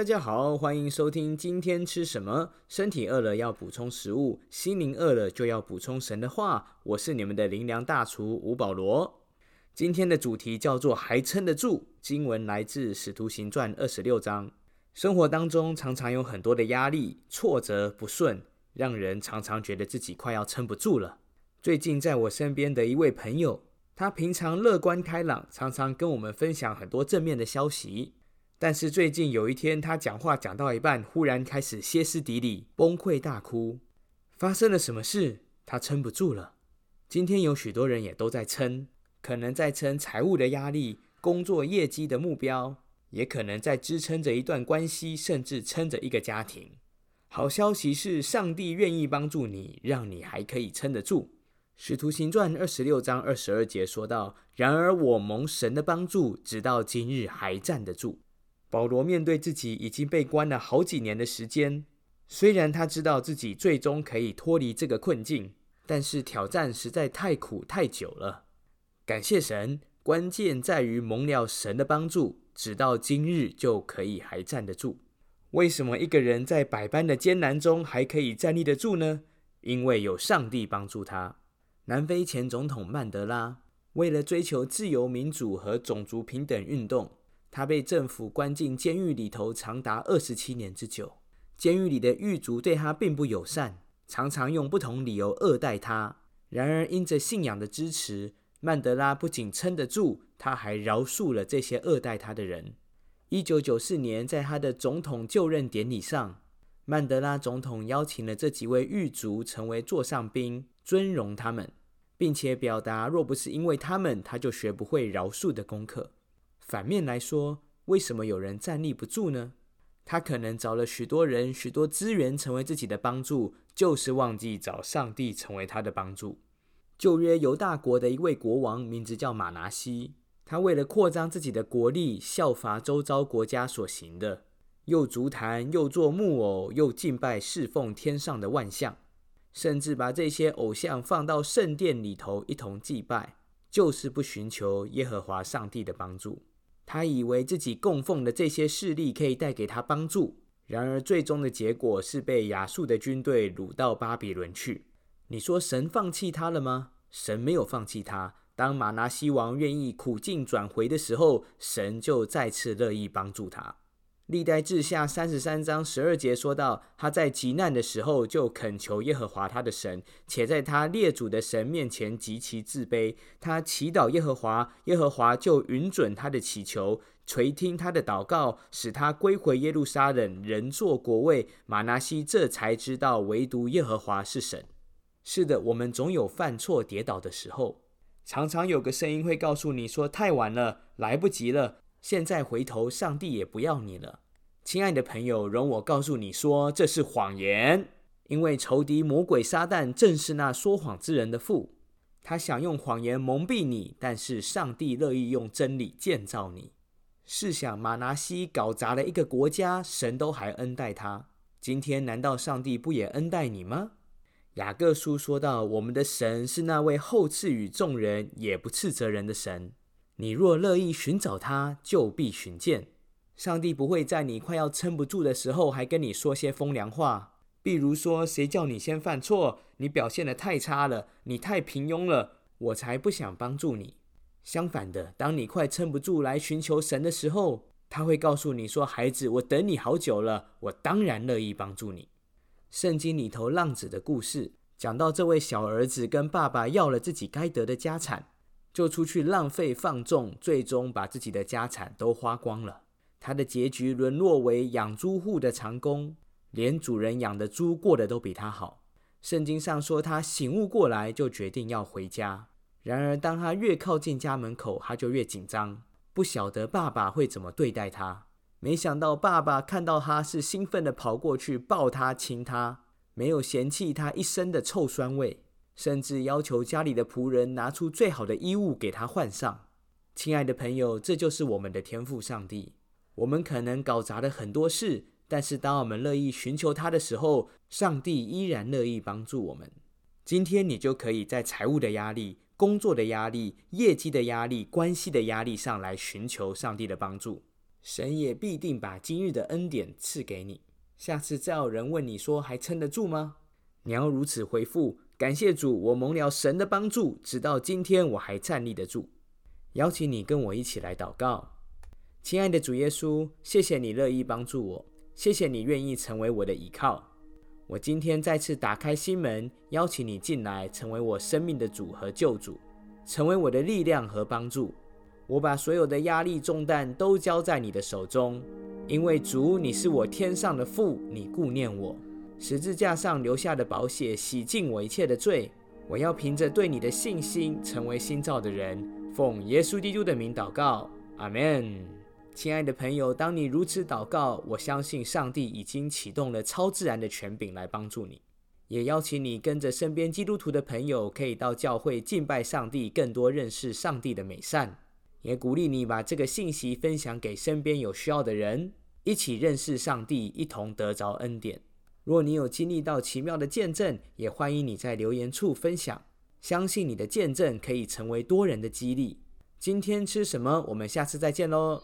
大家好，欢迎收听今天吃什么。身体饿了要补充食物，心灵饿了就要补充神的话。我是你们的灵粮大厨吴保罗。今天的主题叫做还撑得住，经文来自使徒行传26章。生活当中常常有很多的压力、挫折、不顺，让人常常觉得自己快要撑不住了。最近在我身边的一位朋友，他平常乐观开朗，常常跟我们分享很多正面的消息。但是最近有一天，他讲话讲到一半，忽然开始歇斯底里，崩溃大哭。发生了什么事？他撑不住了。今天有许多人也都在撑，可能在撑财务的压力、工作业绩的目标，也可能在支撑着一段关系，甚至撑着一个家庭。好消息是，上帝愿意帮助你，让你还可以撑得住。使徒行传26章22节说到：然而我蒙神的帮助，直到今日还站得住。保罗面对自己已经被关了好几年的时间，虽然他知道自己最终可以脱离这个困境，但是挑战实在太苦太久了。感谢神，关键在于蒙了神的帮助，直到今日就可以还站得住。为什么一个人在百般的艰难中还可以站立得住呢？因为有上帝帮助他。南非前总统曼德拉为了追求自由民主和种族平等运动，他被政府关进监狱里头长达27年之久。监狱里的狱卒对他并不友善，常常用不同理由恶待他。然而因着信仰的支持，曼德拉不仅撑得住，他还饶恕了这些恶待他的人。1994年在他的总统就任典礼上，曼德拉总统邀请了这几位狱卒成为座上宾，尊荣他们，并且表达若不是因为他们，他就学不会饶恕的功课。反面来说，为什么有人站立不住呢？他可能找了许多人、许多资源成为自己的帮助，就是忘记找上帝成为他的帮助。旧约犹大国的一位国王，名字叫马拿西，他为了扩张自己的国力，效法周遭国家所行的，又筑坛，又做木偶，又敬拜侍奉天上的万象，甚至把这些偶像放到圣殿里头一同祭拜，就是不寻求耶和华上帝的帮助。他以为自己供奉的这些势力可以带给他帮助，然而最终的结果是被亚述的军队掳到巴比伦去。你说神放弃他了吗？神没有放弃他。当马拿西王愿意苦境转回的时候，神就再次乐意帮助他。历代志下33章12节说到，他在急难的时候就恳求耶和华他的神，且在他列祖的神面前极其自卑。他祈祷耶和华，耶和华就允准他的祈求，垂听他的祷告，使他归回耶路撒冷，人坐国位。马拿西这才知道唯独耶和华是神。是的，我们总有犯错跌倒的时候，常常有个声音会告诉你说，太晚了，来不及了，现在回头上帝也不要你了。亲爱的朋友，容我告诉你说，这是谎言。因为仇敌魔鬼撒旦正是那说谎之人的父，他想用谎言蒙蔽你，但是上帝乐意用真理建造你。试想，马拿西搞砸了一个国家，神都还恩待他，今天难道上帝不也恩待你吗？雅各书说到，我们的神是那位厚赐予众人也不斥责人的神，你若乐意寻找他，就必寻见。上帝不会在你快要撑不住的时候还跟你说些风凉话，比如说，谁叫你先犯错，你表现得太差了，你太平庸了，我才不想帮助你。相反的，当你快撑不住来寻求神的时候，他会告诉你说，孩子，我等你好久了，我当然乐意帮助你。圣经里头浪子的故事讲到，这位小儿子跟爸爸要了自己该得的家产，就出去浪费放纵，最终把自己的家产都花光了。他的结局沦落为养猪户的长工，连主人养的猪过得都比他好。圣经上说，他醒悟过来就决定要回家。然而当他越靠近家门口，他就越紧张，不晓得爸爸会怎么对待他。没想到爸爸看到他是兴奋地跑过去抱他亲他，没有嫌弃他一身的臭酸味，甚至要求家里的仆人拿出最好的衣物给他换上。亲爱的朋友，这就是我们的天父上帝。我们可能搞砸了很多事，但是当我们乐意寻求他的时候，上帝依然乐意帮助我们。今天你就可以在财务的压力、工作的压力、业绩的压力、关系的压力上来寻求上帝的帮助。神也必定把今日的恩典赐给你。下次再有人问你说还撑得住吗？你要如此回复：感谢主，我蒙了神的帮助，直到今天我还站立得住。邀请你跟我一起来祷告。亲爱的主耶稣，谢谢你乐意帮助我，谢谢你愿意成为我的依靠。我今天再次打开心门，邀请你进来，成为我生命的主和救主，成为我的力量和帮助。我把所有的压力重担都交在你的手中，因为主，你是我天上的父，你顾念我。十字架上留下的宝血洗净我一切的罪。我要凭着对你的信心，成为新造的人。奉耶稣基督的名祷告，阿们。亲爱的朋友，当你如此祷告，我相信上帝已经启动了超自然的权柄来帮助你。也邀请你跟着身边基督徒的朋友，可以到教会敬拜上帝，更多认识上帝的美善。也鼓励你把这个信息分享给身边有需要的人，一起认识上帝，一同得着恩典。若你有经历到奇妙的见证，也欢迎你在留言处分享，相信你的见证可以成为多人的激励。今天吃什么？我们下次再见咯。